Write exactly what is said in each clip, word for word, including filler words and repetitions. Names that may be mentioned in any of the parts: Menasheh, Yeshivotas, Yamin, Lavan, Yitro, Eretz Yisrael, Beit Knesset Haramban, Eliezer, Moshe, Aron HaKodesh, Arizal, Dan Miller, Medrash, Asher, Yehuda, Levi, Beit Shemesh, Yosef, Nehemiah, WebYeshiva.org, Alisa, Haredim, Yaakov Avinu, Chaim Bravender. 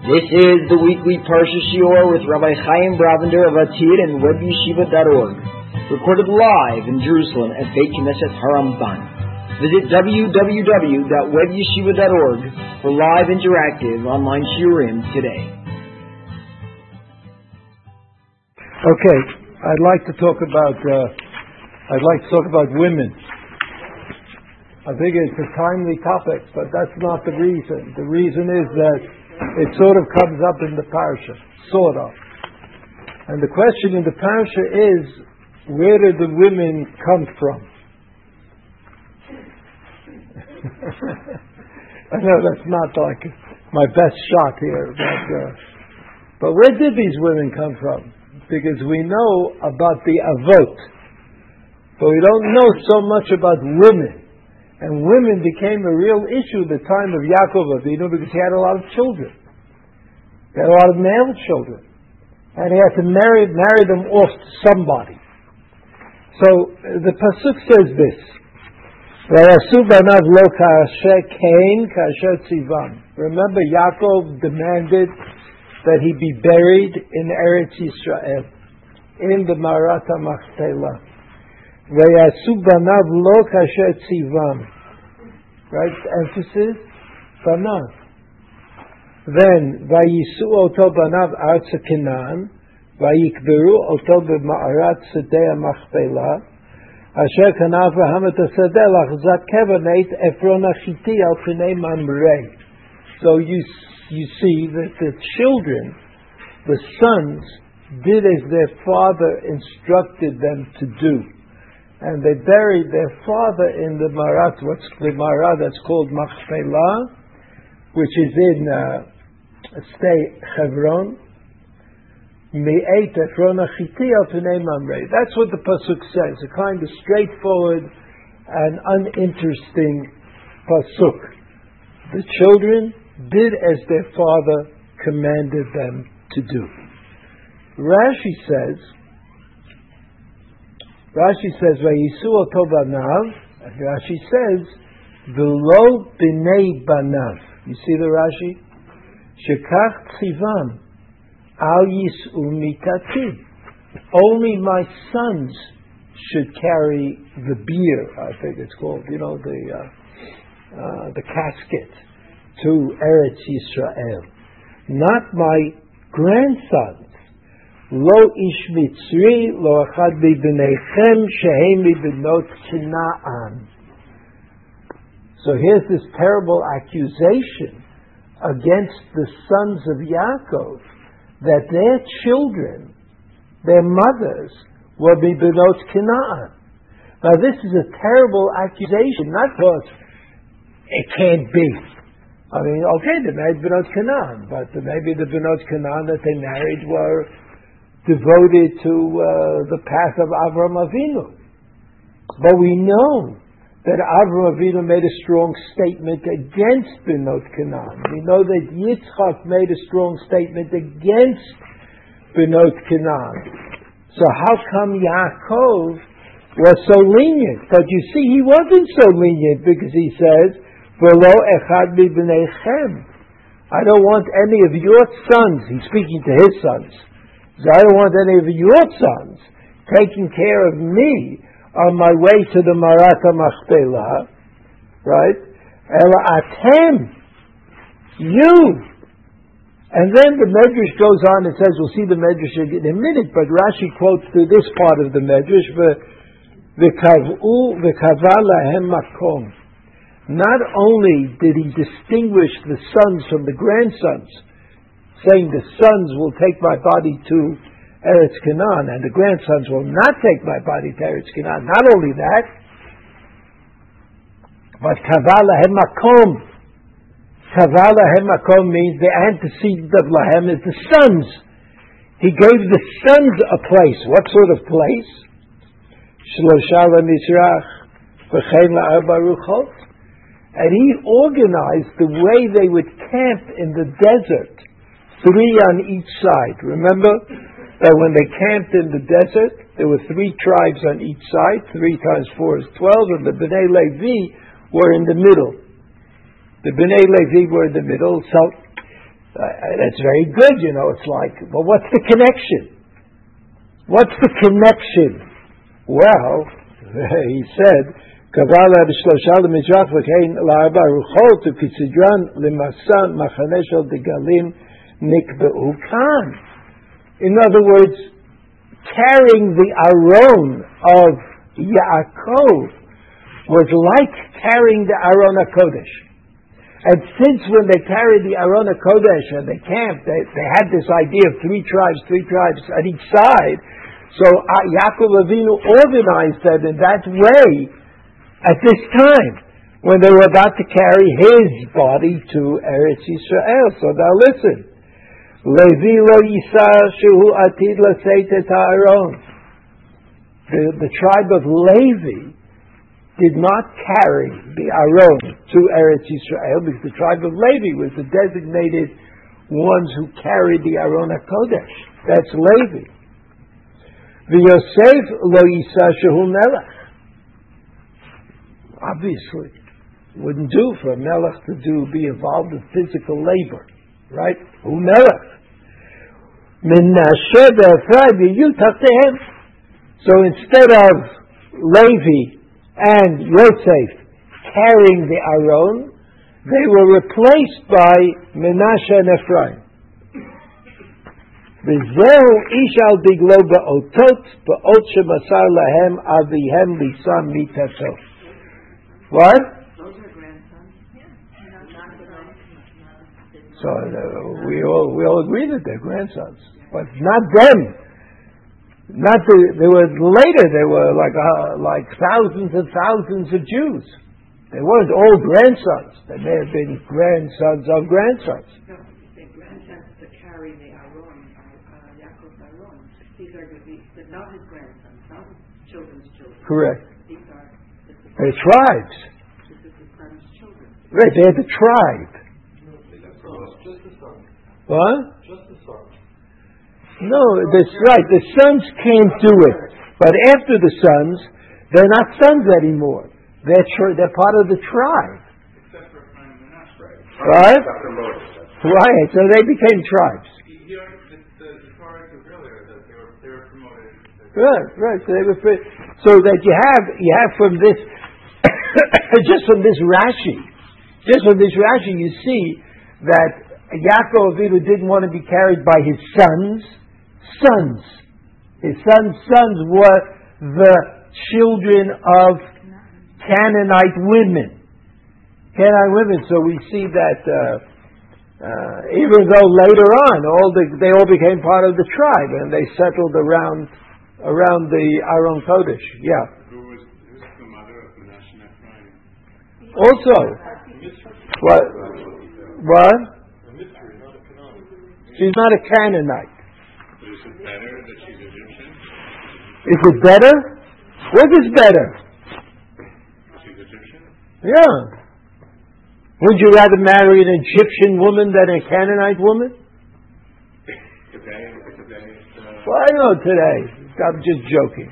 This is the weekly Parsha Shiur with Rabbi Chaim Bravender of Atir and web yeshiva dot org, recorded live in Jerusalem at Beit Knesset Haramban. Visit w w w dot web yeshiva dot org for live interactive online shiurim today. Okay, I'd like to talk about uh, I'd like to talk about women. I think it's a timely topic, but that's not the reason. The reason is that it sort of comes up in the parsha, sort of. And the question in the parsha is, where did the women come from? I know that's not like my best shot here, but, uh, but where did these women come from? Because we know about the avot, but we don't know so much about women. And women became a real issue at the time of Yaakov Avinu because he had a lot of children. He had a lot of male children. And he had to marry, marry them off to somebody. So the pasuk says this, remember, Yaakov demanded that he be buried in Eretz Yisrael, in the Maarat HaMachpelah. Right? Emphasis? Banav. Then, Vayisu oto banav artsa Kina'an, Vayikberu oto b'ma'arat sedea machpelah, Asher kanavra hamata sedelach zakevanate efrona chiti al pinei mamrei. So you, you see that the children, the sons, did as their father instructed them to do. And they buried their father in the Marat, what's the Marat that's called Machpelah, which is in uh, state Hebron. That's what the pasuk says, a kind of straightforward and uninteresting pasuk. The children did as their father commanded them to do. Rashi says, Rashi says, Vayisu oto banav, and Rashi says, V'lo b'nei banav. You see the Rashi? Shekach tzivam, al yis'u mitati. Only my sons should carry the bier, I think it's called, you know, the uh, uh, the casket to Eretz Yisrael. Not my grandsons. Lo ish mitzri, lo achad mi b'neichem, shehem mi binot Kina'an. So here's this terrible accusation against the sons of Yaakov that their children, their mothers, were mi binot Kina'an. Now this is a terrible accusation, not because it can't be. I mean, okay, they married binot Kina'an, but maybe the binot Kina'an that they married were devoted to uh, the path of Avram Avinu. But we know that Avram Avinu made a strong statement against Binot Kina'an. We know that Yitzchak made a strong statement against Binot Kina'an. So how come Yaakov was so lenient? But you see, he wasn't so lenient because he says, V'lo echad mi b'neichem. I don't want any of your sons, he's speaking to his sons, I don't want any of your sons taking care of me on my way to the Maarat HaMachpelah, right? Ela atem, you. And then the Medrash goes on and says, we'll see the Medrash in a minute, but Rashi quotes through this part of the Medrash, v'kav'u v'kava lahem makom. Not only did he distinguish the sons from the grandsons, saying the sons will take my body to Eretz Canaan and the grandsons will not take my body to Eretz Canaan. Not only that, but kavah lahem makom. Kavah lahem makom means the antecedent of lahem is the sons. He gave the sons a place. What sort of place? Shlosha lemizrach v'chein la'arba ruchot. And he organized the way they would camp in the desert. Three on each side. Remember that when they camped in the desert, there were three tribes on each side. Three times four is twelve, and the Bnei Levi were in the middle. The Bnei Levi were in the middle. So Uh, that's very good, you know. It's like, well, what's the connection? What's the connection? Well, he said, in other words, carrying the Aron of Yaakov was like carrying the Aron HaKodesh. And since when they carried the Aron HaKodesh and they camped, they, they had this idea of three tribes, three tribes on each side. So uh, Yaakov Avinu organized that in that way at this time when they were about to carry his body to Eretz Yisrael. So now listen. Levi lo yisa shehu atid l'seit et ha'aron. The tribe of Levi did not carry the Aron to Eretz Yisrael because the tribe of Levi was the designated ones who carried the Aron HaKodesh. That's Levi. The Yosef lo yisa shehu melech. Obviously, wouldn't do for a melech to do be involved in physical labor, right? Who melech? Menasheh ve'Ephraim you talk to him. So instead of Levi and Yosef carrying the Aron, they were replaced by Menasheh and Ephraim. V'zehu ish al diglo ba'otot ba'ot shemasar lahem avihem lisam mitato. What? Those are grandsons. Yeah. So uh, we all we all agree that they're grandsons, but not them. Not the, there were later. There were like uh, like thousands and thousands of Jews. They weren't all grandsons. They may have been grandsons of grandsons. No, the grandsons that carry the Aron, uh, Yaakov's Aron. These are the, the not his grandsons, not his children's children. Correct. These are the, the, they're tribes. This is the son's children. Right, they're the tribe. No, they're just the son. What? Just the son. No, that's right. The sons can't do it. But after the sons, they're not sons anymore. They're, tri- they're part of the tribe. Except for Ephraim and Asher. Right? Right. So they became tribes. You know, the Torah said earlier that they were, they were promoted. Right, right. So, they were pre- so that you have, you have from this, just from this Rashi, just from this Rashi, you see that Yaakov Avinu didn't want to be carried by his sons. Sons. His sons' sons were the children of Canaanite women. Canaanite women. So we see that uh, uh, even though later on all the, they all became part of the tribe and they settled around around the Aron Kodesh. Yeah. Who was, who was the mother of Menashe and Ephraim? Also. What? What? She's not a Canaanite. Is it better that she's Egyptian? Is it better? What is better? She's Egyptian? Yeah. Would you rather marry an Egyptian woman than a Canaanite woman? Today? Today uh... Well, I know today. I'm just joking.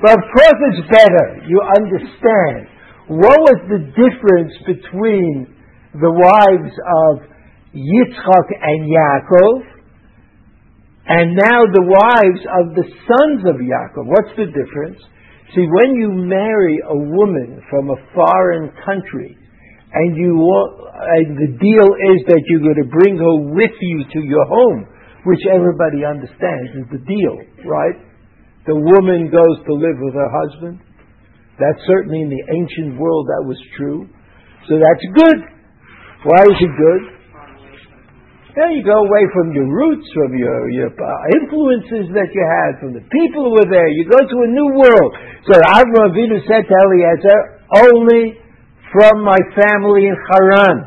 But of course it's better. You understand. What was the difference between the wives of Yitzchak and Yaakov, and now the wives of the sons of Yaakov? What's the difference? See, when you marry a woman from a foreign country, and you and the deal is that you're going to bring her with you to your home, which everybody understands is the deal, right? The woman goes to live with her husband. That's certainly in the ancient world that was true. So that's good. Why is it good? There you go, away from your roots, from your, your influences that you had, from the people who were there. You go to a new world. So Avram Avinu said to Eliezer, only from my family in Haran.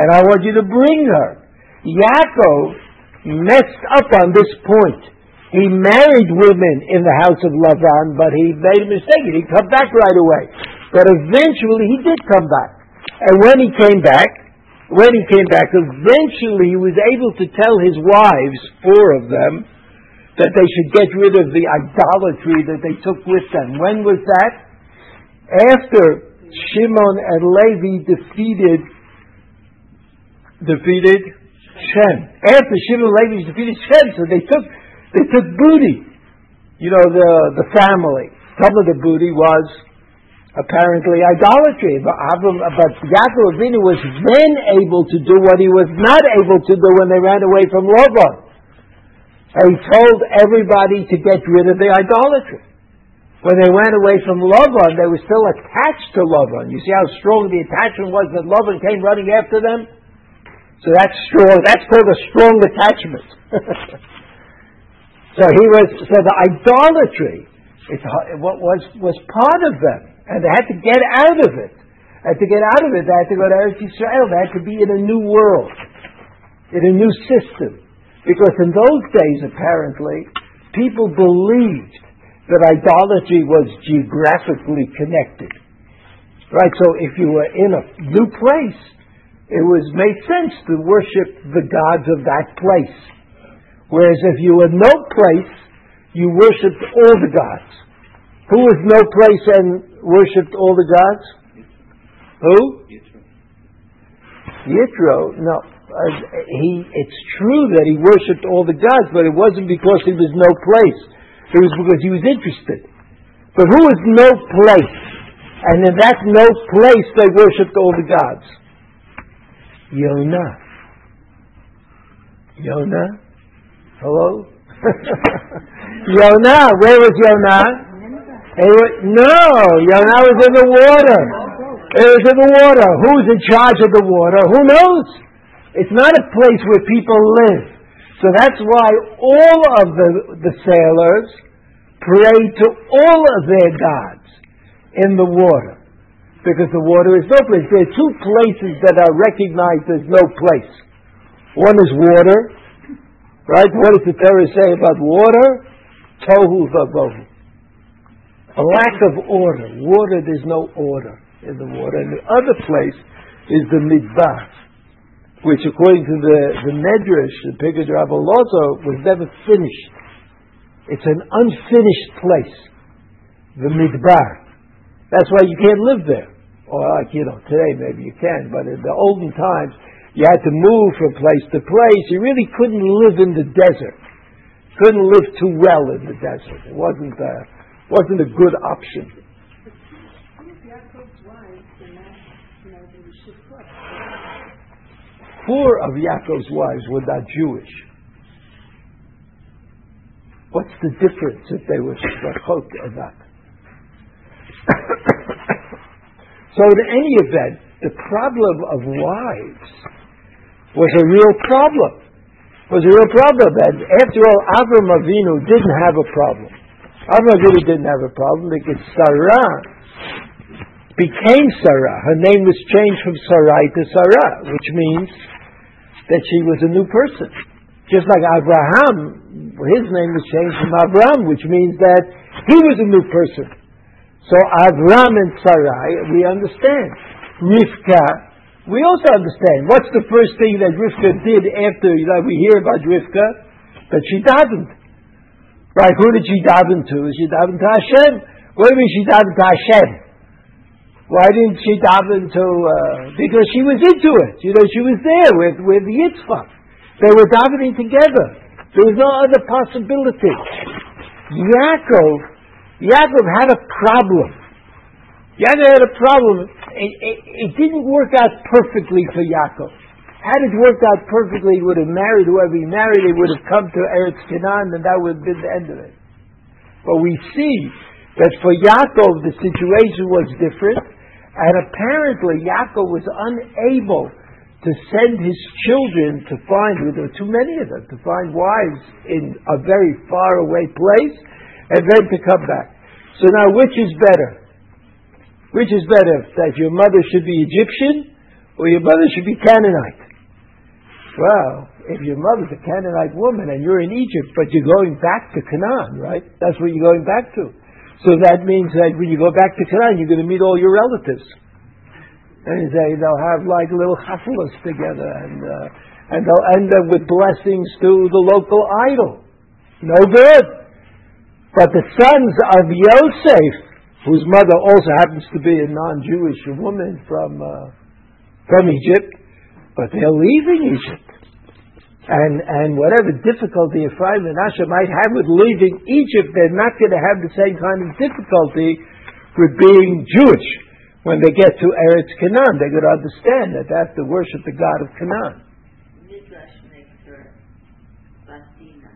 And I want you to bring her. Yaakov messed up on this point. He married women in the house of Lavan, but he made a mistake. He didn't come back right away. But eventually he did come back. And when he came back, When he came back, eventually he was able to tell his wives, four of them, that they should get rid of the idolatry that they took with them. When was that? After Shimon and Levi defeated, defeated Shem. After Shimon and Levi defeated Shem, so they took they took booty. You know, the the family. Some of the booty was apparently idolatry. But Avram, but Yaakov Avinu was then able to do what he was not able to do when they ran away from Laban. And he told everybody to get rid of the idolatry. When they went away from Laban, they were still attached to Laban. You see how strong the attachment was that Laban came running after them? So that's strong. That's called a strong attachment. So he was, so the idolatry it's, what was, was part of them. And they had to get out of it. And to get out of it, they had to go to Eretz Yisrael. They had to be in a new world, in a new system. Because in those days, apparently, people believed that idolatry was geographically connected. Right? So if you were in a new place, it was made sense to worship the gods of that place. Whereas if you were no place, you worshipped all the gods. Who was no place and worshipped all the gods? Who? Yitro. Yitro, no. Uh, he, it's true that he worshipped all the gods, but it wasn't because he was no place. It was because he was interested. But who was no place? And in that no place, they worshipped all the gods. Yonah. Yonah? Hello? Yonah. Where was Yonah? No, Yonah was in the water. It was in the water. Who's in charge of the water? Who knows? It's not a place where people live. So that's why all of the, the sailors prayed to all of their gods in the water. Because the water is no place. There are two places that are recognized as no place. One is water, right? What does the Torah say about water? Tohu vavohu. A lack of order. Water, there's no order in the water. And the other place is the midbar, which according to the, the Medrash, the Piggad Rabbi Lozo, was never finished. It's an unfinished place, the Midbar. That's why you can't live there. Or like, you know, today maybe you can, but in the olden times, you had to move from place to place. You really couldn't live in the desert. Couldn't live too well in the desert. It wasn't a, wasn't a good option. Four of Yaakov's wives were not Jewish. What's the difference if they were shvachot or not? So in any event, the problem of wives was a real problem. Was a real problem. And after all, Avram Avinu didn't have a problem. Avram Avinu didn't have a problem because Sarah became Sarah. Her name was changed from Sarai to Sarah, which means that she was a new person. Just like Abraham, his name was changed from Avram, which means that he was a new person. So Avram and Sarai, we understand. Rivka, we also understand. What's the first thing that Rivka did after that? You know, we hear about Rivka, that she davened. Right? Who did she daven to? She davened to Hashem. What do you mean she davened to Hashem? Why didn't she daven to, uh, because she was into it. You know, she was there with, with Yitzchak. They were davening together. There was no other possibility. Yaakov, Yaakov had a problem. Yaakov had a problem. It, it, it didn't work out perfectly for Yaakov. Had it worked out perfectly, he would have married whoever he married. He would have come to Eretz Canaan, and that would have been the end of it. But we see that for Yaakov, the situation was different. And apparently, Yaakov was unable to send his children to find, there were too many of them, to find wives in a very far away place, and then to come back. So now, which is better? Which is better, that your mother should be Egyptian, or your mother should be Canaanite? Well, if your mother's a Canaanite woman, and you're in Egypt, but you're going back to Canaan, right? That's what you're going back to. So that means that when you go back to Canaan, you're going to meet all your relatives. And they, they'll have like little chafulas together, and uh, and they'll end up with blessings to the local idol. No good. But the sons of Yosef, whose mother also happens to be a non-Jewish woman from uh, from Egypt, but they're leaving Egypt. and and whatever difficulty Ephraim and Asher might have with leaving Egypt, they're not going to have the same kind of difficulty with being Jewish. When they get to Eretz Canaan, they're going to understand that they have to worship the God of Canaan. Midrash makes her Batina,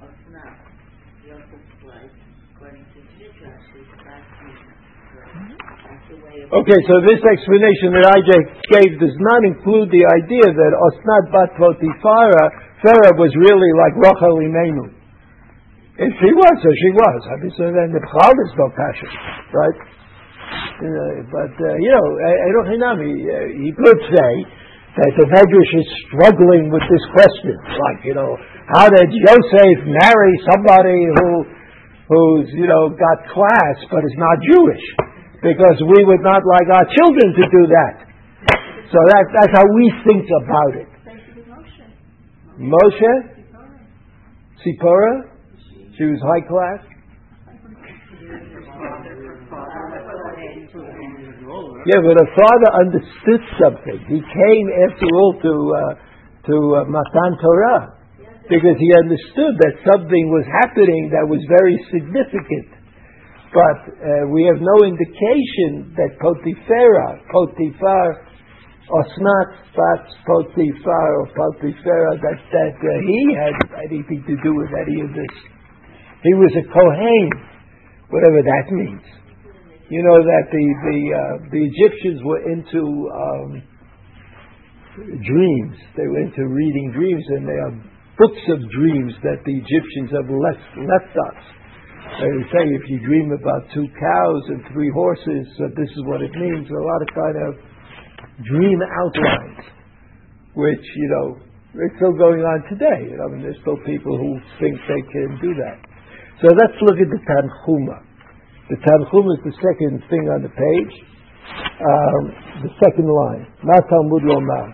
Osna, Yosef's wife, according to Midrash, is Batina. Okay, so this explanation that I gave does not include the idea that Osnat bat Potiphar, Pharaoh was really like Rachel Imenu. If she was, so she was. I mean, so then the B'chal is no passion, right? You know, but, uh, you know, Eruch Hinami, he could say that the Medrash is struggling with this question. Like, you know, how did Yosef marry somebody who, who's, you know, got class but is not Jewish? Because we would not like our children to do that. So that, that's how we think about it. Moshe? Sipporah? She was high class? Yeah, but her father understood something. He came, after all, to, uh, to uh, Matan Torah. Because he understood that something was happening that was very significant. But uh, we have no indication that Potiphar, Potiphar, Osnat, Bat, Potiphar, or Potiphar, that, that uh, he had anything to do with any of this. He was a Kohen, whatever that means. You know that the the, uh, the Egyptians were into um, dreams. They were into reading dreams, and there are books of dreams that the Egyptians have left left us. They say if you dream about two cows and three horses, so this is what it means. A lot of kind of dream outlines, which, you know, it's still going on today. You know, I mean, there's still people who think they can do that. So let's look at the Tanchuma. The Tanchuma is the second thing on the page, um, the second line. Ma Talmud Lomar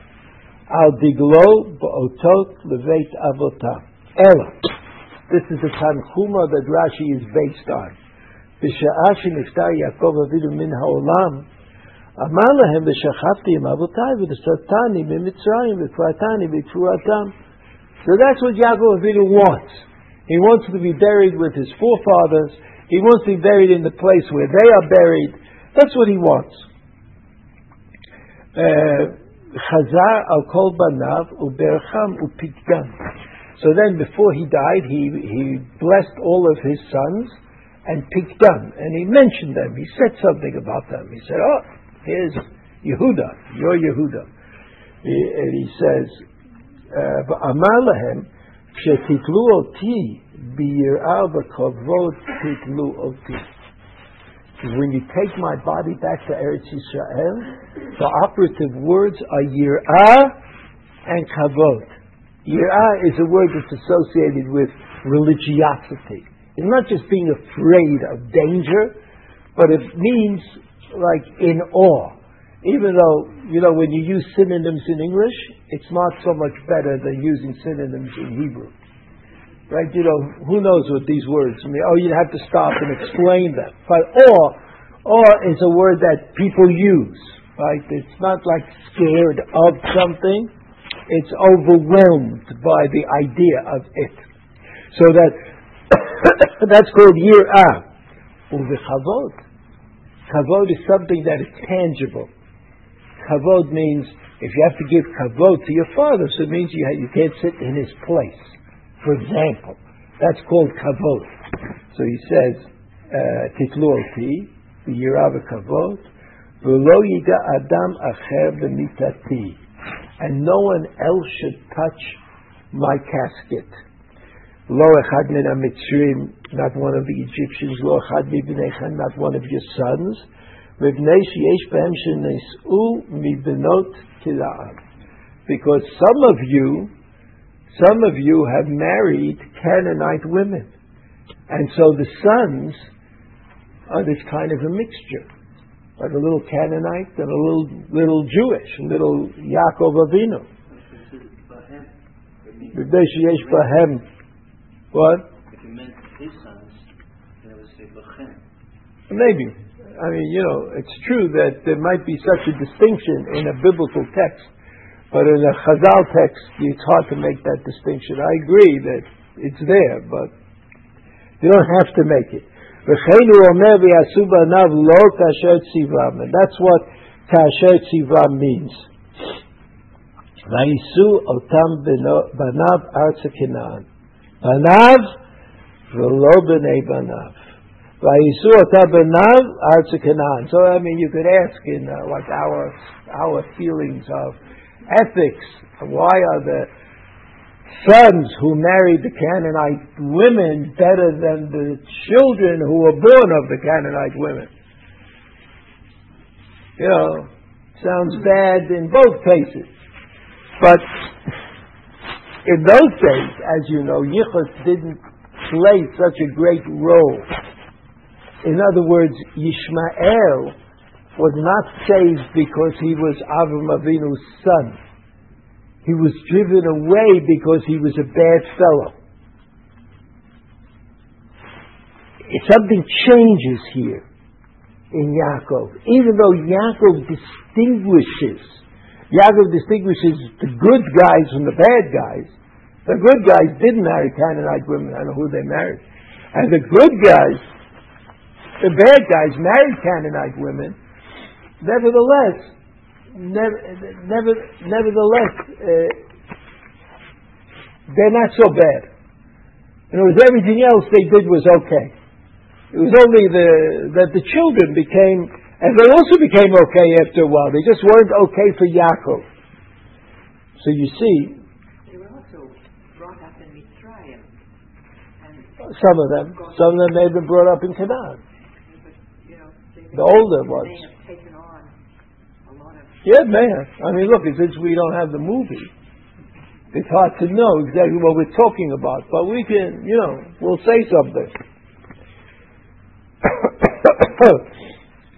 Al Diglo Ba'otot Leveit Avotah Ela. This is the Tanchuma that Rashi is based on. B'sha'ashi niftar Yaakov Avinu min ha'olam amar lahem v'shachavti im avotai v'nesatani mimitzrayim v'tfuratani v'tfuratam. So that's what Yaakov Avinu wants. He wants to be buried with his forefathers. He wants to be buried in the place where they are buried. That's what he wants. Chazar al kol banav ubercham upigdam. So then, before he died, he, he blessed all of his sons and picked them. And he mentioned them. He said something about them. He said, oh, here's Yehuda, your Yehuda. He, and he says, Amar lahem, Shetitlu oti biyir'ah v'kavod titlu oti. When you take my body back to Eretz Yisrael, the operative words are yir'ah and kavod. Yirah is a word that's associated with religiosity. It's not just being afraid of danger, but it means like in awe. Even though, you know, when you use synonyms in English, it's not so much better than using synonyms in Hebrew. Right? You know, who knows what these words mean? Oh, you'd have to stop and explain them. But awe, awe is a word that people use. Right? It's not like scared of something. It's overwhelmed by the idea of it. So that that's called yir'ah. Uvechavod. Kavod is something that is tangible. Kavod means if you have to give kavod to your father, so it means you, you can't sit in his place. For example, that's called kavod. So he says, titlu oti, yir'ah v'kavod, v'lo yiga adam acher b'mitati. And no one else should touch my casket. Lo echad min ha-mitzrim, not one of the Egyptians. Lo echad mibneicha, not one of your sons. Mibnei sheyesh behem shenis'u mibinot kina'an. Because some of you, some of you have married Canaanite women. And so the sons are this kind of a mixture. Like a little Canaanite and a little little Jewish, a little Yaakov Avinu. What? If you meant his sons, then it would say Bachem. Maybe. I mean, you know, it's true that there might be such a distinction in a biblical text But in a Chazal text, it's hard to make that distinction. I agree that it's there, but you don't have to make it. And that's what kasher tzivam means. Vayisu otam banav artsa Kina'an. Banav v'lo b'nei banav. Vayisu otam banav artsa Kina'an. So, I mean, you could ask in uh, like our our feelings of ethics, why are the sons who married the Canaanite women better than the children who were born of the Canaanite women? You know, sounds bad in both cases. But in those days, as you know, Yichus didn't play such a great role. In other words, Yishmael was not saved because he was Avram Avinu's son. He was driven away because he was a bad fellow. Something changes here in Yaakov. Even though Yaakov distinguishes Yaakov distinguishes the good guys from the bad guys. The good guys didn't marry Canaanite women. I don't know who they married. And the good guys, the bad guys, married Canaanite women. Nevertheless, never, never, nevertheless, uh, they're not so bad. In other words, everything else they did was okay. It was only the that the children became. And they also became okay after a while. They just weren't okay for Yaakov. So you see, they were also brought up in Mitzrayim. Some of them, some of them may have been brought up in Canaan. But, you know, the older ones. They may have taken on a lot of. Yeah, it may have. I mean, look, since we don't have the movie, it's hard to know exactly what we're talking about. But we can, you know, we'll say something.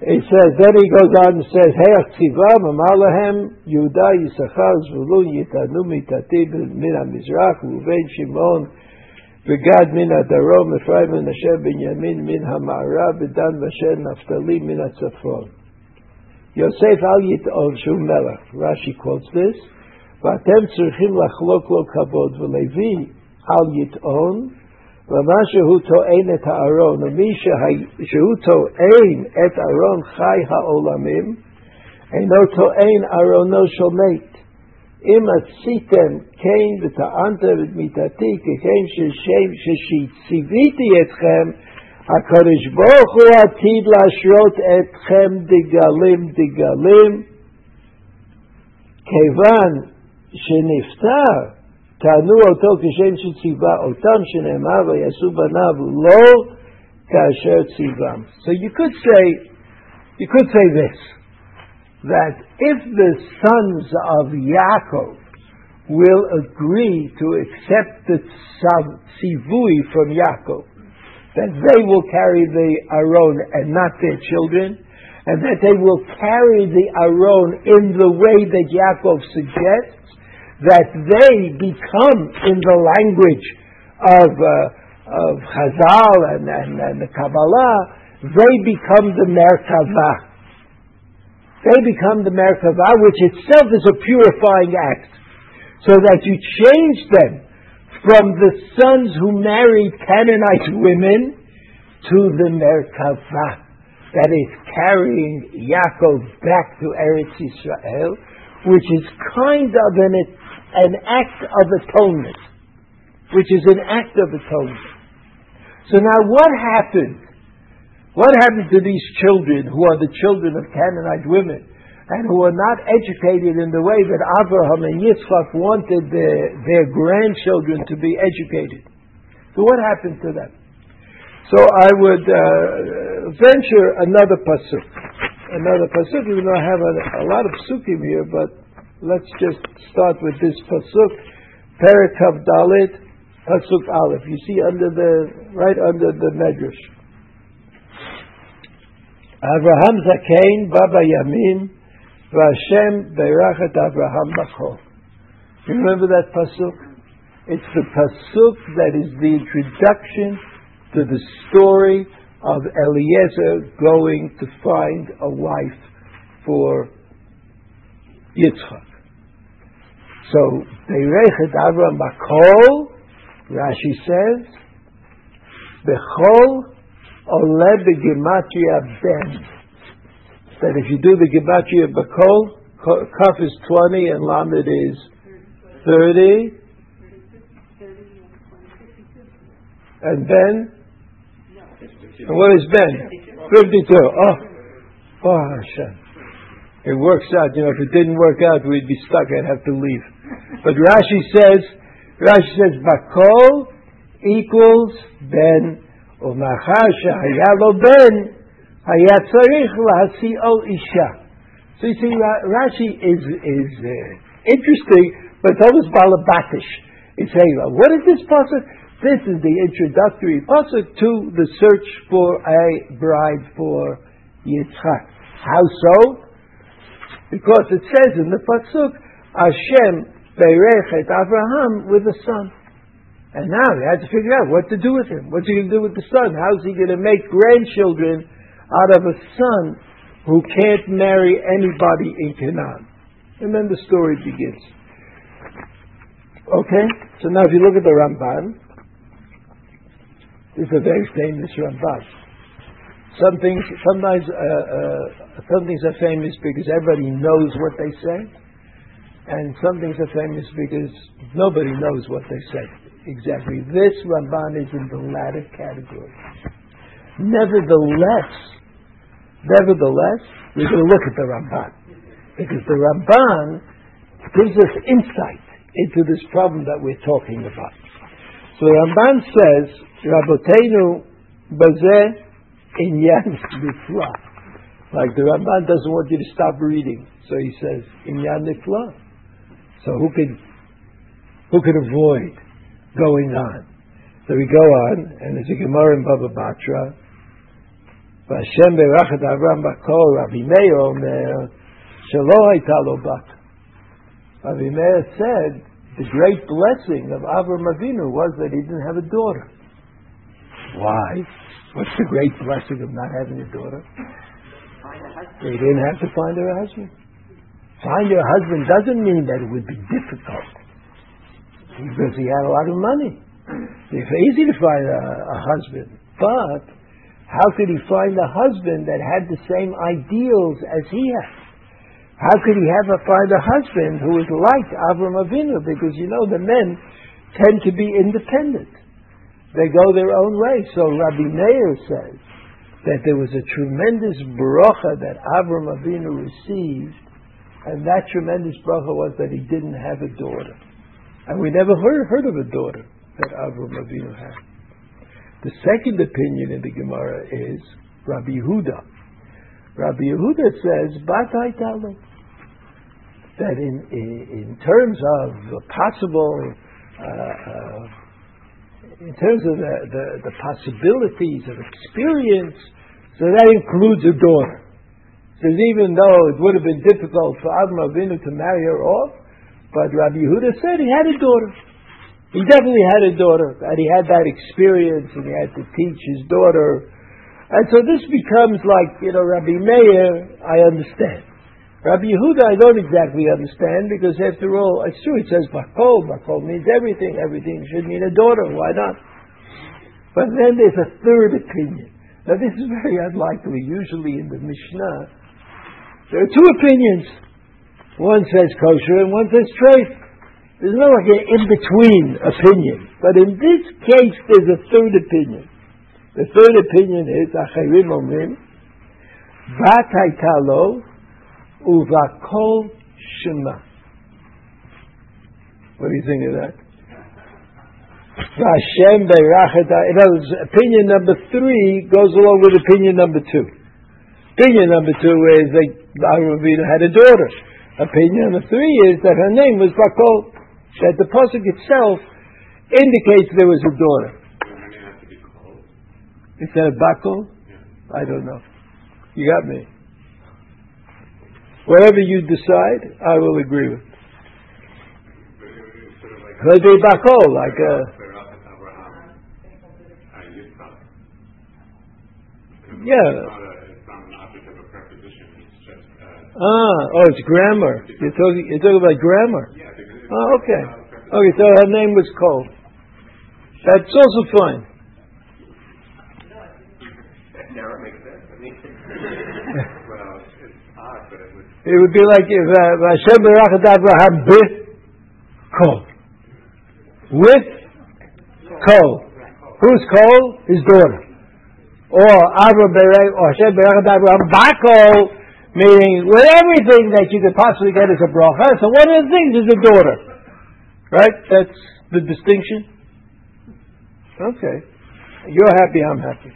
It says, then he goes on and says, Rashi quotes this, ומה שהוא טוען את הארון, ומי שהוא טוען את ארון חי העולמים, אינו טוען ארונו של מת. אם עשיתם כן וטענתם את מיתתי, ככן ששם שציוויתי אתכם, הקדוש ברוך הוא עתיד להשרות אתכם דגלים דגלים, כיוון שנפטר, תענו אותו כשם שציווה אותם שנאמר ויעשו בניו לא כאשר ציוום. So you could say, you could say this, that if the sons of Yaakov will agree to accept the tzivui from Yaakov, that they will carry the Aron and not their children, and that they will carry the Aron in the way that Yaakov suggests, that they become, in the language of uh, of Chazal and, and, and the Kabbalah, they become the Merkava. They become the Merkava, which itself is a purifying act. So that you change them from the sons who married Canaanite women to the Merkava. That is carrying Yaakov back to Eretz Yisrael, which is kind of an attempt an act of atonement, which is an act of atonement. So now what happened? What happened to these children who are the children of Canaanite women and who are not educated in the way that Abraham and Yitzchak wanted their, their grandchildren to be educated? So what happened to them? So I would uh, venture another pasuk. Another pasuk, even though I have a, a lot of psukim here, but let's just start with this pasuk, Perek Hav Dalet, pasuk Aleph. You see, under the right under the Medrash, Avraham Zakein Baba Yamin, Vashem Berachet Avraham Bachor. You remember that pasuk? It's the pasuk that is the introduction to the story of Eliezer going to find a wife for Yitzchak. So Veirechet Avram Bakol, Rashi says, Bechol Ole Begematria Ben. That if you do the Gematria Bakol, Kaf is twenty and Lamed is thirty, and Ben. And what is Ben? fifty-two. Oh, oh Hashem. It works out. You know, if it didn't work out, we'd be stuck. I'd have to leave. But Rashi says, Rashi says, Bakol equals Ben. Umachasha hayalo Ben hayatzarich lahasiol isha. So you see, Rashi is is uh, interesting, but that was balabatish. It's saying, what is this pasuk? This is the introductory pasuk to the search for a bride for Yitzchak. How so? Because it says in the pasuk, Hashem berechet Avraham with a son. And now he had to figure out what to do with him. What's he going to do with the son? How's he going to make grandchildren out of a son who can't marry anybody in Canaan? And then the story begins. Okay? So now if you look at the Ramban, this is a very famous Ramban. Some things, sometimes, uh, uh, some things are famous because everybody knows what they say, and some things are famous because nobody knows what they say. Exactly. This Ramban is in the latter category. Nevertheless, nevertheless, we're going to look at the Ramban, because the Ramban gives us insight into this problem that we're talking about. So the Ramban says, Raboteinu bazeh inyan nifla. Like the Ramban doesn't want you to stop reading, so he says inyan nifla. So who could who could avoid going on? So we go on, and there's a Gemara in Baba Batra. Vashem berachet Avram bakol. Rabbi Meir omer shelo hayta lo bat. Rabbi Meir said the great blessing of Avram Avinu was that he didn't have a daughter. Why? What's the great blessing of not having a daughter? They didn't have to find her a husband. Find her a husband doesn't mean that it would be difficult, because he had a lot of money. It's easy to find a, a husband, but how could he find a husband that had the same ideals as he had? How could he have a, find a husband who is like Avram Avinu? Because you know the men tend to be independent. They go their own way. So Rabbi Meir says that there was a tremendous bracha that Avram Avinu received, and that tremendous bracha was that he didn't have a daughter. And we never heard, heard of a daughter that Avram Avinu had. The second opinion in the Gemara is Rabbi Yehuda. Rabbi Yehuda says, Bat hayta, that in, in, in terms of possible uh, uh, in terms of the, the, the possibilities of experience, so that includes a daughter. Because even though it would have been difficult for Avram Avinu to marry her off, but Rabbi Yehuda said he had a daughter. He definitely had a daughter, and he had that experience, and he had to teach his daughter. And so this becomes like, you know, Rabbi Meir, I understand. Rabbi Yehuda, I don't exactly understand, because after all, it's true, it says Bakol. Bakol means everything. Everything should mean a daughter. Why not? But then there's a third opinion. Now, this is very unlikely. Usually in the Mishnah, there are two opinions. One says kosher and one says treif. There's no like an in-between opinion. But in this case, there's a third opinion. The third opinion is Acherim Omrim, Bat hayta lo Uvakol Shema. What do you think of that? Vashem Berachata. In other words, opinion number three goes along with opinion number two. Opinion number two is that Avram Avinu had a daughter. Opinion number three is that her name was Bakol. That the pasuk itself indicates there was a daughter. Is that a Bakol? I don't know. You got me. Whatever you decide, I will agree with. Could be Bakol, like a. Yeah. It's not an object of a preposition. It's just. Ah, oh, it's grammar. You're talking. You're talking about grammar. Yeah, because Oh, okay. Okay, so her name was Cole. That's also fine. Now it makes sense. I mean, well, it's odd, but it would. It would be like if Hashem Barach Avraham with Cole. With Cole. Who's Cole? His daughter. Or Avraham Barach or Hashem Barach Avraham Bakol. Meaning, with everything that you could possibly get as a bracha, so one of the things is a daughter. Right? That's the distinction. Okay. You're happy, I'm happy. I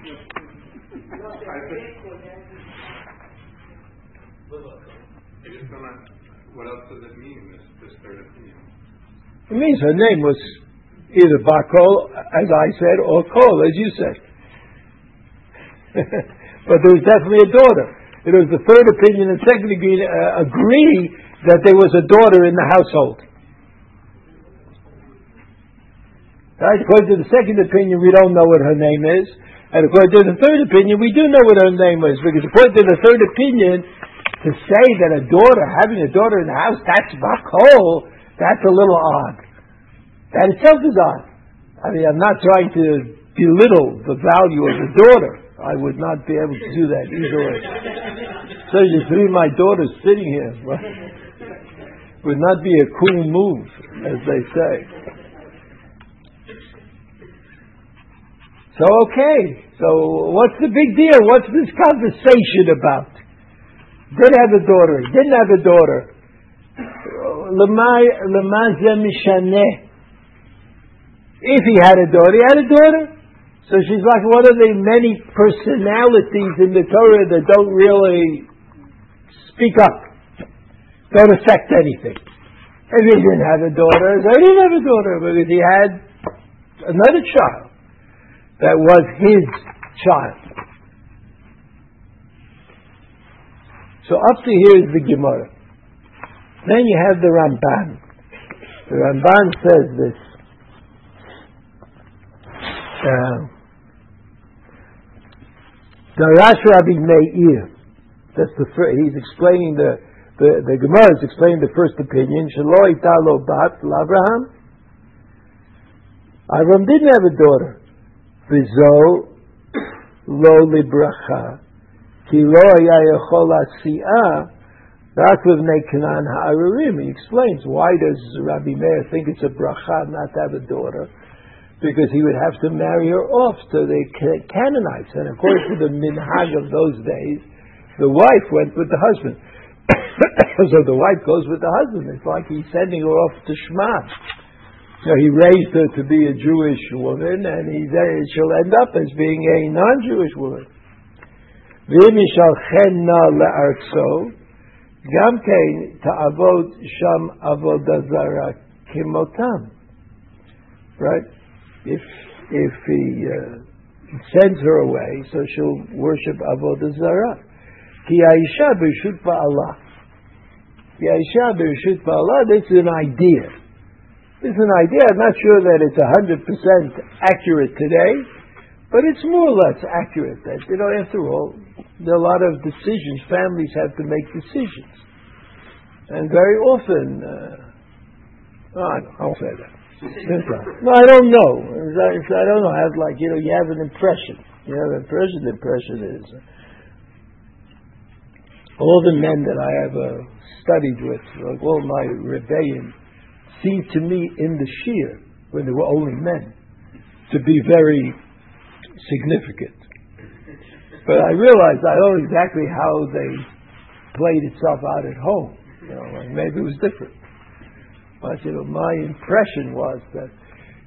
just don't know, what else does it mean, this, this third opinion? It means her name was either Bakol, as I said, or Kol, as you said. But there was definitely a daughter. It was the third opinion and second degree uh, agree that there was a daughter in the household. Right? According to the second opinion, we don't know what her name is. And according to the third opinion, we do know what her name is. Because according to the third opinion, to say that a daughter, having a daughter in the house, that's bakol, that's a little odd. That itself is odd. I mean, I'm not trying to belittle the value of the daughter. I would not be able to do that either way. So the three of my daughters sitting here would not be a cool move, as they say. So okay, so what's the big deal? What's this conversation about? Did have a daughter? Didn't have a daughter? If he had a daughter, he had a daughter. So she's like one of the many personalities in the Torah that don't really speak up, don't affect anything. If he didn't have a daughter, so he didn't have a daughter because he had another child that was his child. So up to here is the Gemara. Then you have the Ramban. The Ramban says this. Uh, The Rashi Rabbi Meir, that's the first, he's explaining the the, the Gemara is explaining the first opinion. Shelo ita lo bat l'Avraham. Avram didn't have a daughter. V'zo lo libracha ki lo haya yechol asi'ah b'akov bnei Kina'an ha'arurim. He explains why does Rabbi Meir think it's a bracha not to have a daughter. Because he would have to marry her off to the Canaanites. And according to the minhag of those days, the wife went with the husband. So the wife goes with the husband. It's like he's sending her off to Shema. So he raised her to be a Jewish woman, and he, she'll end up as being a non-Jewish woman. Right? If if he uh, sends her away, so she'll worship Avodah Zarah. Ki Aisha b'reshut ba'Allah. Ki Aisha b'reshut ba'Allah. This is an idea. This is an idea. I'm not sure that it's a hundred percent accurate today, but it's more or less accurate. That you know, after all, there are a lot of decisions. Families have to make decisions, and very often, uh, oh, I'll say that. No, I don't know. I don't know. I have like, you know, you have an impression. You have an impression. The impression is all the men that I have uh, studied with, like all my rebbeim, seemed to me in the shir, when they were only men, to be very significant. But I realized I don't know exactly how they played itself out at home. You know, like maybe it was different. But, you know, my impression was that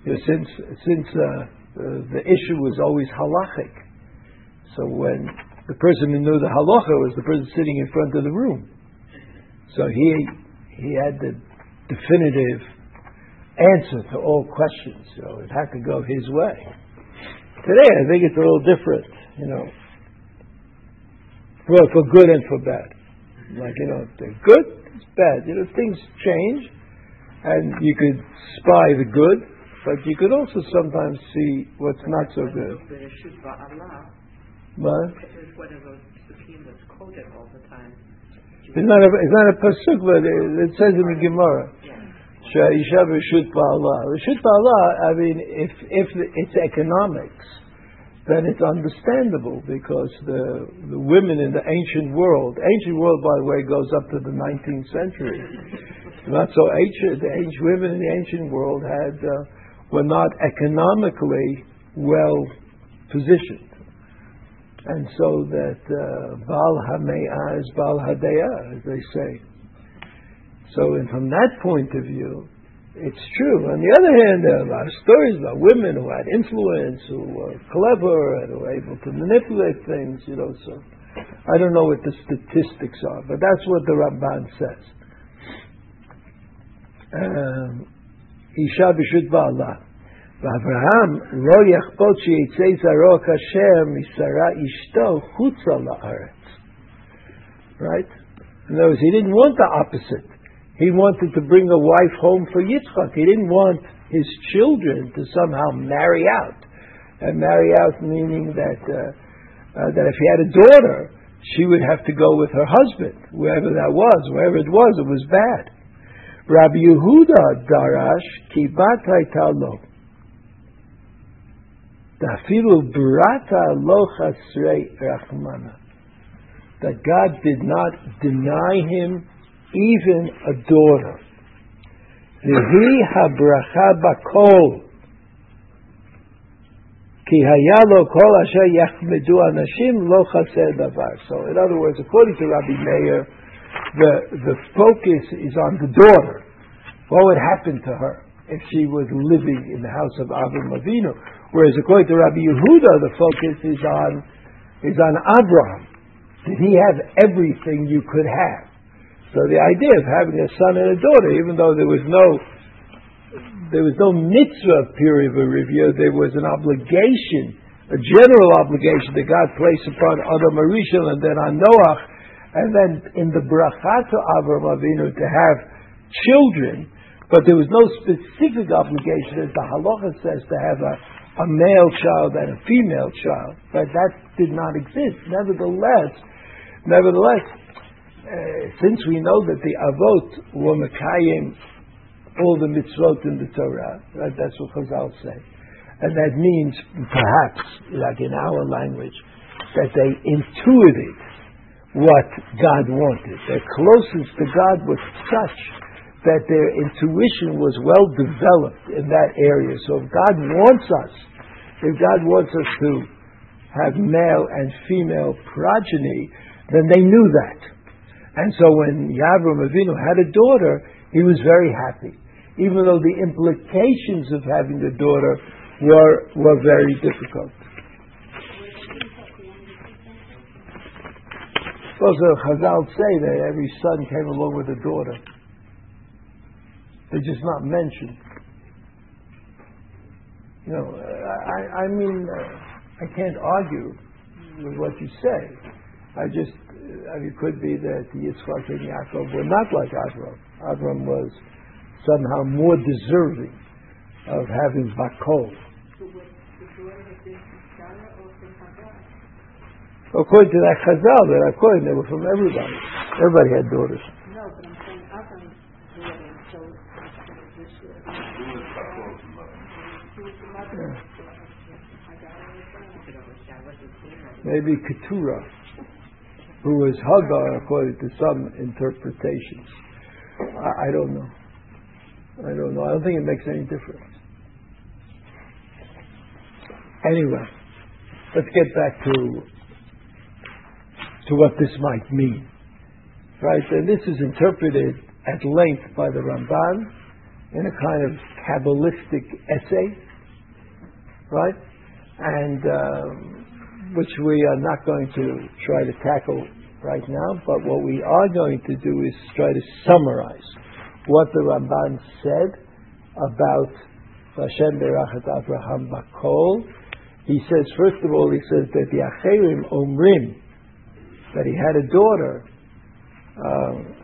you know, since since uh, uh, the issue was always halachic, so when the person who knew the halacha was the person sitting in front of the room, so he he had the definitive answer to all questions. So it had to go his way. Today, I think it's a little different, you know, well, for good and for bad. Like you know, if they're good, it's bad. You know, things change. And you could spy the good, but you could also sometimes see what's not so good. What? It's not a, it's not a pasuk, but it, it says in the Gemara. Isha Rishut Ba'Allah. Rishut Ba'Allah, I mean, if, if it's economics, then it's understandable, because the, the women in the ancient world, ancient world, by the way, goes up to the nineteenth century. Not so ancient. The ancient women in the ancient world had uh, were not economically well positioned, and so that uh, Baal Hame'ah is Baal Hadeah, as they say. So, and from that point of view, it's true. On the other hand, there are a lot of stories about women who had influence, who were clever and who were able to manipulate things, you know. So I don't know what the statistics are, but that's what the Ramban says. Isha b'shut ba'Allah. Abraham lo yachpot sheyitzei zaro kasher misara ishto chutza la'aretz. Right? In other words, he didn't want the opposite. He wanted to bring a wife home for Yitzchak. He didn't want his children to somehow marry out. And marry out meaning that uh, uh, that if he had a daughter, she would have to go with her husband, wherever that was, wherever it was, it was bad. Rabbi Yehuda darash ki bat hayta lo. Dafilu brata lo chasrei rachmana. That God did not deny him even a daughter. Lehi habracha bakol. Ki haya lo kol asher yachmedu anashim lo chaser davar. So, in other words, according to Rabbi Meir, the the focus is on the daughter. What would happen to her if she was living in the house of Avram Avinu? Whereas according to Rabbi Yehuda, the focus is on is on Abraham. Did he have everything you could have? So the idea of having a son and a daughter, even though there was no there was no mitzvah period of review, there was an obligation, a general obligation that God placed upon Adam Arishon and then on Noach, and then in the bracha to Avram Avinu to have children, but there was no specific obligation, as the halacha says, to have a, a male child and a female child. But that did not exist. Nevertheless, nevertheless. Uh, since we know that the Avot were Mekayim all the mitzvot in the Torah, right? That's what Chazal say. And that means, perhaps, like in our language, that they intuited what God wanted. Their closeness to God was such that their intuition was well developed in that area. So if God wants us, if God wants us to have male and female progeny, then they knew that. And so when Avram Avinu had a daughter, he was very happy, even though the implications of having a daughter were were very difficult. Also, Chazal say that every son came along with a daughter. They're just not mentioned. You know, I, I mean, I can't argue with what you say. I just... I mean, it could be that Yitzchak and Yaakov were not like Avram. Avram was somehow more deserving of having Bakol. So was the daughter of this Sarah or from Hagar? According to that Chazal, that according, they were from everybody. Everybody had daughters. No, but I'm saying Avram's daughter, so was she was the mother of Hagar or Sarah? Maybe Keturah, who was Hagar, according to some interpretations. I, I don't know. I don't know. I don't think it makes any difference. Anyway, let's get back to to what this might mean. Right? And this is interpreted at length by the Ramban in a kind of Kabbalistic essay. Right? And um, which we are not going to try to tackle right now, but what we are going to do is try to summarize what the Ramban said about Vashem Berachat Avraham Bakol. He says, first of all, he says that the Acherim Omrim, that he had a daughter. Um,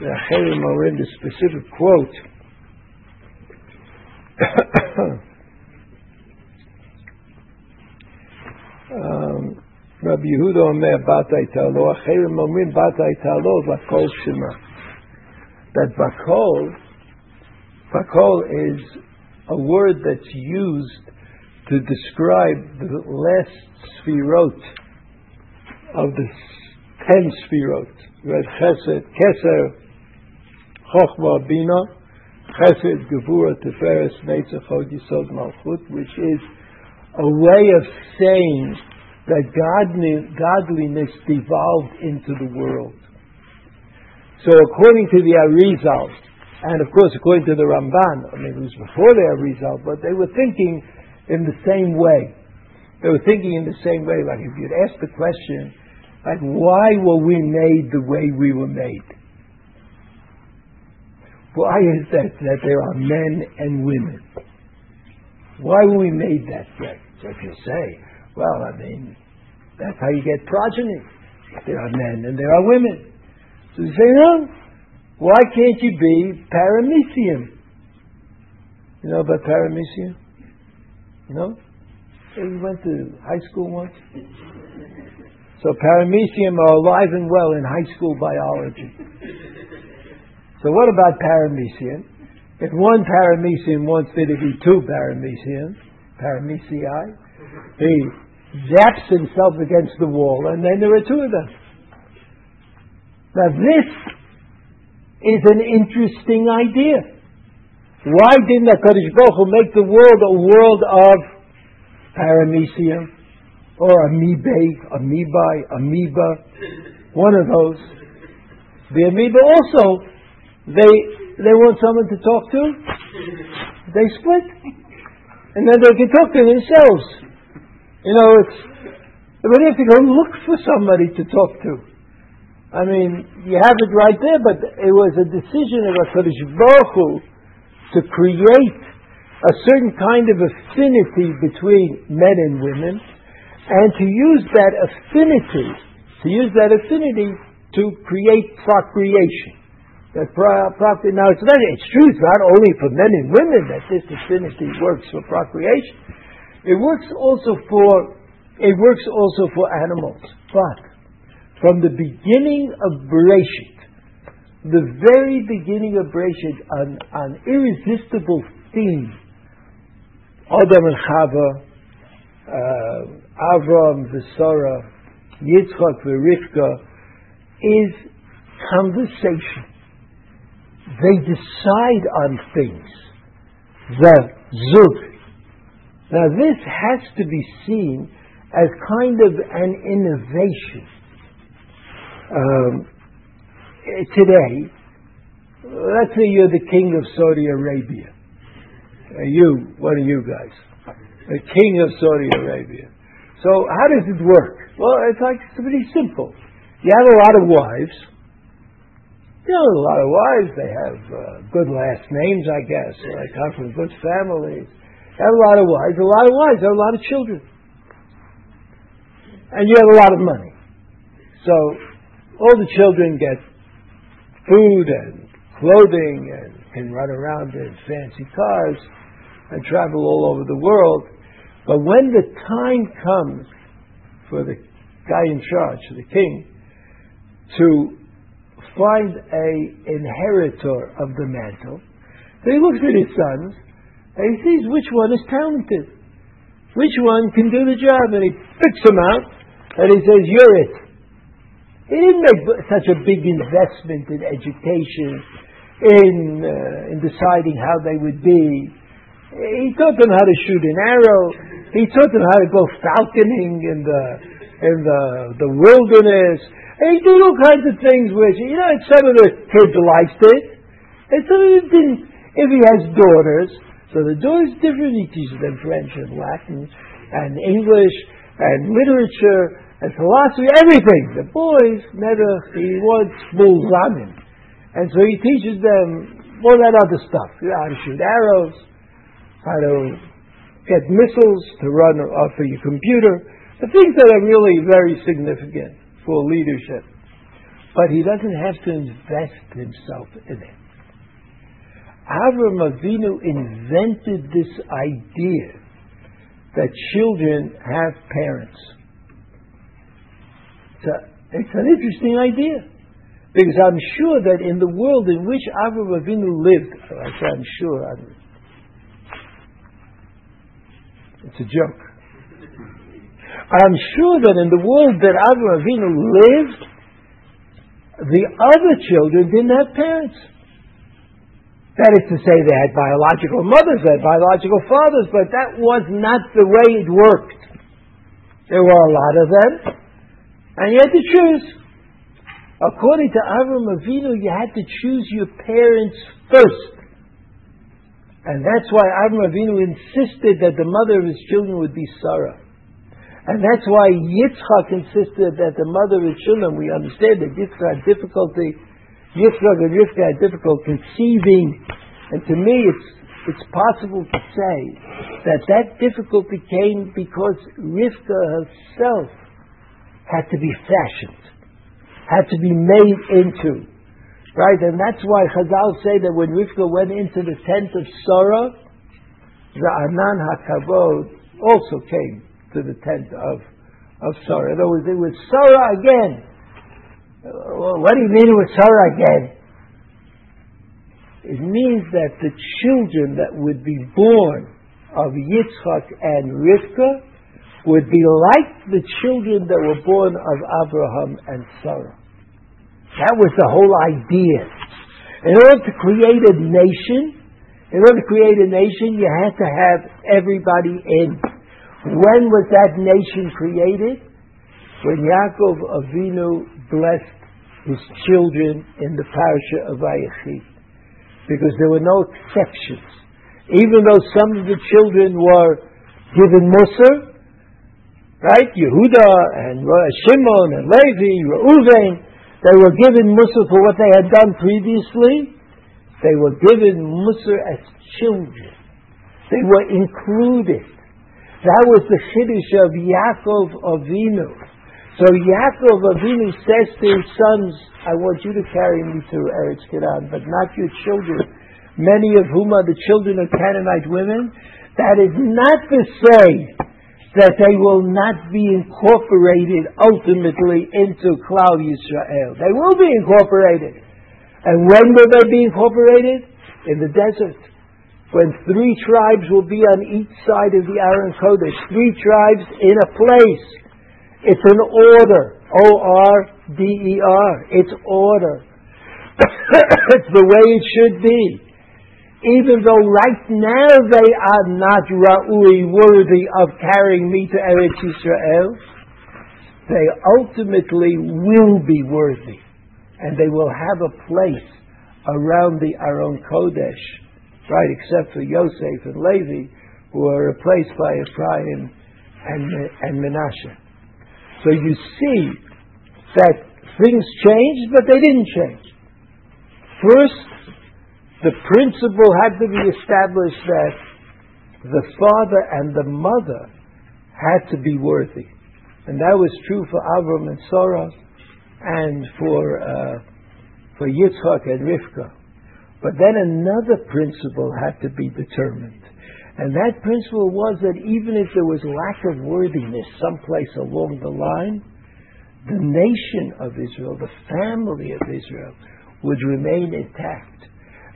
the Acherim Omrim, the specific quote, um, Rabbi Yehuda Omer bat hayta lo, Acherim omrim bat hayta lo, Bakol shema. That Bakol Pakol is a word that's used to describe the last sphirot of the ten sphirot. You had Chesed, Keser, Chochmah, Bina, Chesed, Gevurah, Tiferes, Netzach, Hod, Yisod, Malchut, which is a way of saying that godly, godliness devolved into the world. So according to the Arizal, and of course according to the Ramban, I mean it was before the Arizal, but they were thinking in the same way. They were thinking in the same way, like if you'd asked the question, like why were we made the way we were made? Why is that that there are men and women? Why were we made that way? So if you say, well, I mean, that's how you get progeny. There are men and there are women. So you say, no, why can't you be paramecium? You know about paramecium? No? You went to high school once? So paramecium are alive and well in high school biology. So what about paramecium? If one paramecium wants there to be two paramecium, paramecii, he zaps himself against the wall, and then there are two of them. Now this is an interesting idea. Why didn't HaKadosh Baruch Hu make the world a world of paramecium, or amoebae, amoebae, amoeba, one of those? The amoeba also, they... they want someone to talk to, they split. And then they can talk to themselves. You know, it's, but you have to go look for somebody to talk to. I mean, you have it right there, but it was a decision of HaKadosh Baruch Hu to create a certain kind of affinity between men and women, and to use that affinity, to use that affinity to create procreation. That procre- now it's not, it's true, it's not only for men and women that this affinity works for procreation. It works also for, it works also for animals. But from the beginning of Bereshit, the very beginning of Bereshit, an, an irresistible theme, Adam and Chava, uh, Avram, Sarah, Yitzchak, Rivka, is conversation. They decide on things. The Zug. Now this has to be seen as kind of an innovation. Um, today, let's say you're the king of Saudi Arabia. Uh, you, what are you guys? The king of Saudi Arabia. So how does it work? Well, it's like it's pretty simple. You have a lot of wives. You know, a lot of wives, they have uh, good last names, I guess. They come from good families. They have a lot of wives. A lot of wives have a lot of children. And you have a lot of money. So all the children get food and clothing and can run around in fancy cars and travel all over the world. But when the time comes for the guy in charge, the king, to find an inheritor of the mantle. So he looks at his sons and he sees which one is talented, which one can do the job, and he picks him out and he says, "You're it." He didn't make such a big investment in education, in uh, in deciding how they would be. He taught them how to shoot an arrow. He taught them how to go falconing in the in the the wilderness. And he did all kinds of things which, you know, some of the kids liked it, and some of them didn't. If he has daughters, so the daughters different, he teaches them French and Latin and English and literature and philosophy, everything. The boys, never, he wants bulzanim. And so he teaches them all that other stuff, you know, how to shoot arrows, how to get missiles to run off of your computer, the things that are really very significant for leadership. But he doesn't have to invest himself in it. Avram Avinu invented this idea that children have parents. It's, a, it's an interesting idea. Because I'm sure that in the world in which Avram Avinu lived, I say I'm sure, I'm, it's a joke. I'm sure that in the world that Avram Avinu lived, the other children didn't have parents. That is to say, they had biological mothers, they had biological fathers, but that was not the way it worked. There were a lot of them, and you had to choose. According to Avram Avinu, you had to choose your parents first. And that's why Avram Avinu insisted that the mother of his children would be Sarah. And that's why Yitzchak insisted that the mother of his children, we understand that Yitzchak had difficulty Yitzchak and Rivka had difficult conceiving, and to me it's it's possible to say that that difficulty came because Rivka herself had to be fashioned, had to be made into, right? And that's why Chazal say that when Rivka went into the tent of Sarah, the Anan HaKavod also came to the tent of, of Sarah. In other words, it was Sarah again. Well, what do you mean it was Sarah again? It means that the children that would be born of Yitzchak and Rivka would be like the children that were born of Abraham and Sarah. That was the whole idea. In order to create a nation, in order to create a nation, you had to have everybody in. When was that nation created? When Yaakov Avinu blessed his children in the parasha of Vayechi, because there were no exceptions. Even though some of the children were given Musar, right? Yehuda and Shimon and Levi, Reuven, they were given Musar for what they had done previously. They were given Musar as children. They were included. That was the chiddush of Yaakov Avinu. So Yaakov Avinu says to his sons, I want you to carry me to Eretz Kina'an, but not your children, many of whom are the children of Canaanite women. That is not to say that they will not be incorporated ultimately into Klal Yisrael. They will be incorporated. And when will they be incorporated? In the desert. When three tribes will be on each side of the Aron HaKodesh. Three tribes in a place. It's an order. O R D E R. It's order. It's the way it should be. Even though right now they are not Ra'ui worthy of carrying me to Eretz Yisrael, they ultimately will be worthy. And they will have a place around the Aron Kodesh. Right? Except for Yosef and Levi, who are replaced by Ephraim and, and Menasheh. So you see that things changed, but they didn't change. First, the principle had to be established that the father and the mother had to be worthy. And that was true for Avram and Sarah and for, uh, for Yitzchak and Rivka. But then another principle had to be determined. And that principle was that even if there was lack of worthiness someplace along the line, the nation of Israel, the family of Israel, would remain intact.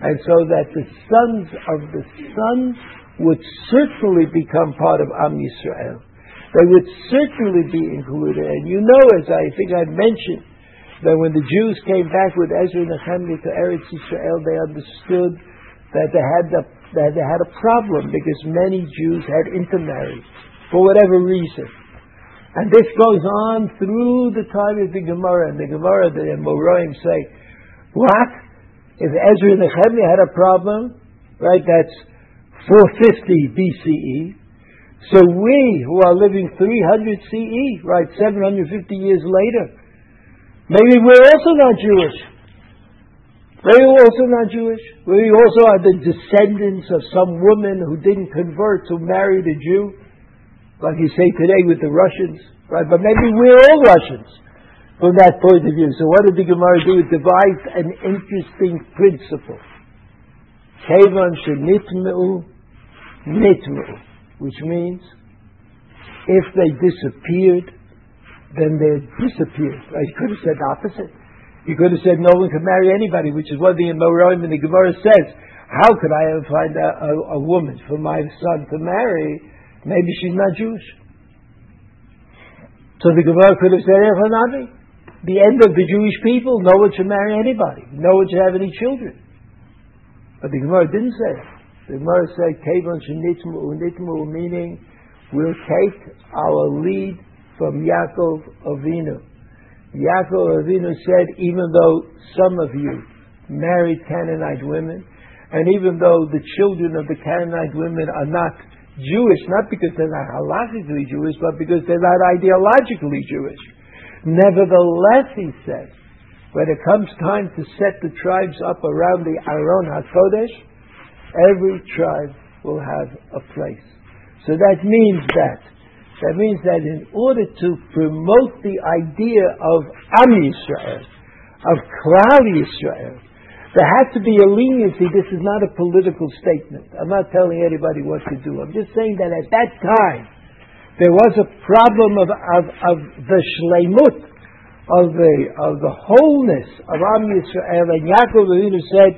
And so that the sons of the sons would certainly become part of Am Yisrael. They would certainly be included. And you know, as I think I mentioned, that when the Jews came back with Ezra and Nehemiah to Eretz Yisrael, they understood that they had the that they had a problem because many Jews had intermarried for whatever reason. And this goes on through the time of the Gemara. And the Gemara, the Moraim say, what? If Ezra and Nehemiah had a problem, right, that's four fifty B C E. So we, who are living three hundred C E, right, seven hundred fifty years later, maybe we're also not Jewish. They were also not Jewish. We also are the descendants of some woman who didn't convert, who married a Jew, like you say today with the Russians, right? But maybe we're all Russians from that point of view. So what did the Gemara do? It devised an interesting principle. Kevan shenitmeu nitmeu, which means if they disappeared, then they disappeared. I could have said the opposite. You could have said no one could marry anybody, which is what the Amoraim and the Gemara says. How could I have find a, a, a woman for my son to marry? Maybe she's not Jewish. So the Gemara could have said, the end of the Jewish people, no one should marry anybody. No one should have any children. But the Gemara didn't say it. The Gemara said, Kevon shenitmu unitmu, meaning we'll take our lead from Yaakov Avinu. Yaakov Avinu said, even though some of you married Canaanite women, and even though the children of the Canaanite women are not Jewish, not because they're not halakhically Jewish, but because they're not ideologically Jewish. Nevertheless, he says, when it comes time to set the tribes up around the Aron HaKodesh, every tribe will have a place. So that means that. That means that in order to promote the idea of Am Yisrael, of Klal Yisrael, there has to be a leniency. This is not a political statement. I'm not telling anybody what to do. I'm just saying that at that time, there was a problem of, of, of the shleimut, of the, of the wholeness of Am Yisrael, and Yaakov Avinu said,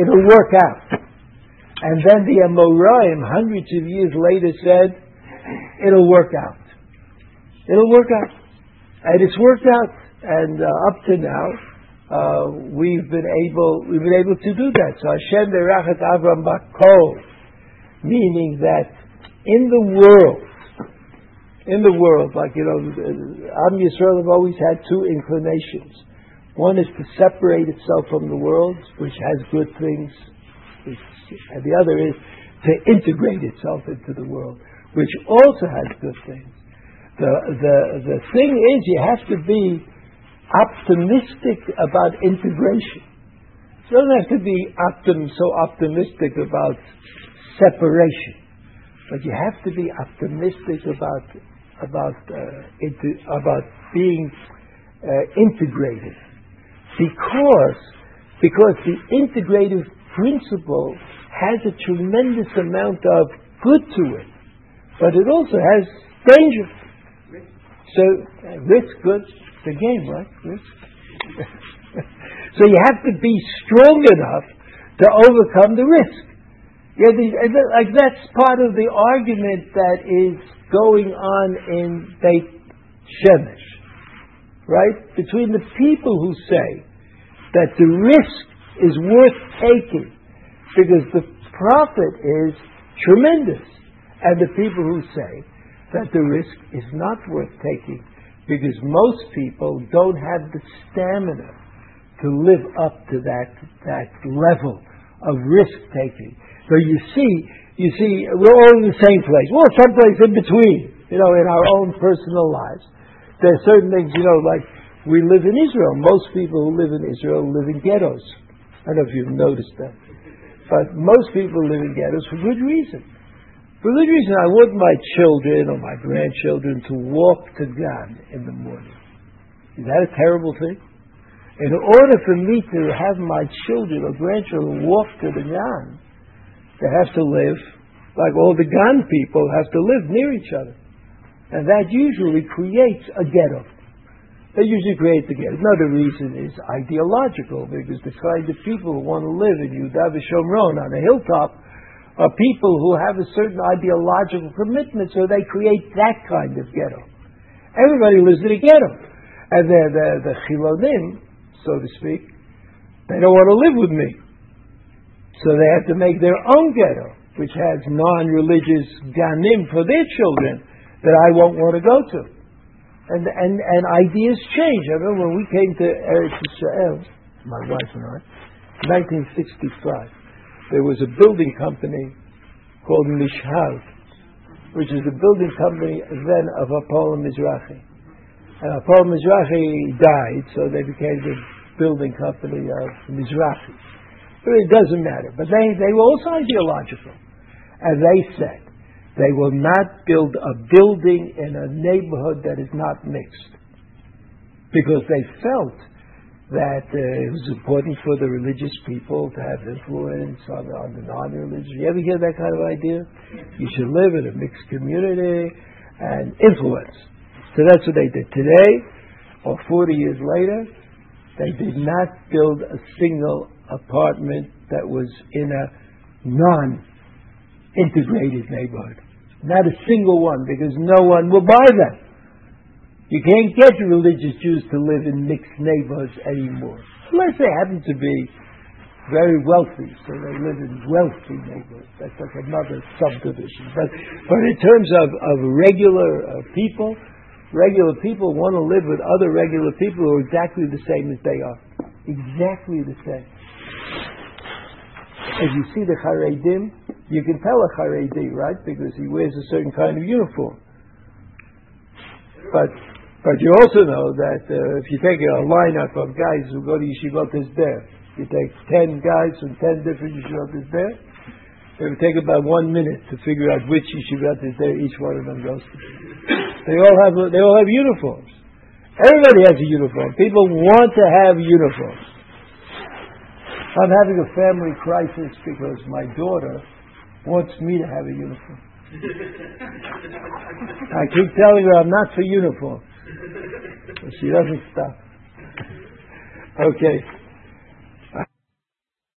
it'll work out. And then the Amoraim, hundreds of years later, said, it'll work out. It'll work out. And it's worked out. And uh, up to now, uh, we've been able, we've been able to do that. So Hashem derachat Avram bakol, meaning that in the world, In the world, like, you know, Am Yisrael have always had two inclinations. One is to separate itself from the world, which has good things, which, and the other is to integrate itself into the world, which also has good things. The, the, the thing is, you have to be optimistic about integration. You don't have to be optim, so optimistic about separation. But you have to be optimistic about about uh, into, about being uh, integrated, because because the integrative principle has a tremendous amount of good to it, but it also has danger. Risk. So uh, risk, good, it's a game, right? Risk. So you have to be strong enough to overcome the risk. Yeah, the, like that's part of the argument that is going on in Beit Shemesh, right? Between the people who say that the risk is worth taking because the profit is tremendous, and the people who say that the risk is not worth taking because most people don't have the stamina to live up to that that level of risk taking. So you see, you see, we're all in the same place. Well, someplace in between, you know, in our own personal lives. There are certain things, you know, like we live in Israel. Most people who live in Israel live in ghettos. I don't know if you've noticed that. But most people live in ghettos for good reason. For good reason, I want my children or my grandchildren to walk to God in the morning. Is that a terrible thing? In order for me to have my children or grandchildren walk to the God, they have to live, like all the Gan people, have to live near each other. And that usually creates a ghetto. That usually creates a ghetto. Another reason is ideological, because the kind of people who want to live in Yehuda V'Shomron on a hilltop are people who have a certain ideological commitment, so they create that kind of ghetto. Everybody lives in a ghetto. And the, the, the Chilonim, so to speak, they don't want to live with me. So they have to make their own ghetto, which has non-religious ganim for their children that I won't want to go to. And and, and ideas change. I remember when we came to Eretz Yisrael, my wife and I, nineteen sixty-five, there was a building company called Mishal, which is the building company then of Apollo Mizrahi. And Apollo Mizrahi died, so they became the building company of Mizrahi. It doesn't matter. But they, they were also ideological. And they said, they will not build a building in a neighborhood that is not mixed. Because they felt that uh, it was important for the religious people to have influence on, on the non-religious. You ever hear that kind of idea? You should live in a mixed community and influence. So that's what they did. Today, or forty years later, They did not build a single apartment that was in a non-integrated neighborhood. Not a single one, because no one will buy them. You can't get religious Jews to live in mixed neighborhoods anymore. Unless they happen to be very wealthy, so they live in wealthy neighborhoods. That's like another subdivision. But, but in terms of, of regular uh, people, regular people want to live with other regular people who are exactly the same as they are. Exactly the same. If you see the Haredim, you can tell a Haredi, right? Because he wears a certain kind of uniform. But but you also know that uh, if you take a lineup of guys who go to Yeshivotas there, you take ten guys from ten different Yeshivotas there, it would take about one minute to figure out which Yeshivotas there each one of them goes to. They all have they all have uniforms. Everybody has a uniform. People want to have uniforms. I'm having a family crisis because my daughter wants me to have a uniform. I keep telling her I'm not for uniform. She doesn't stop. Okay.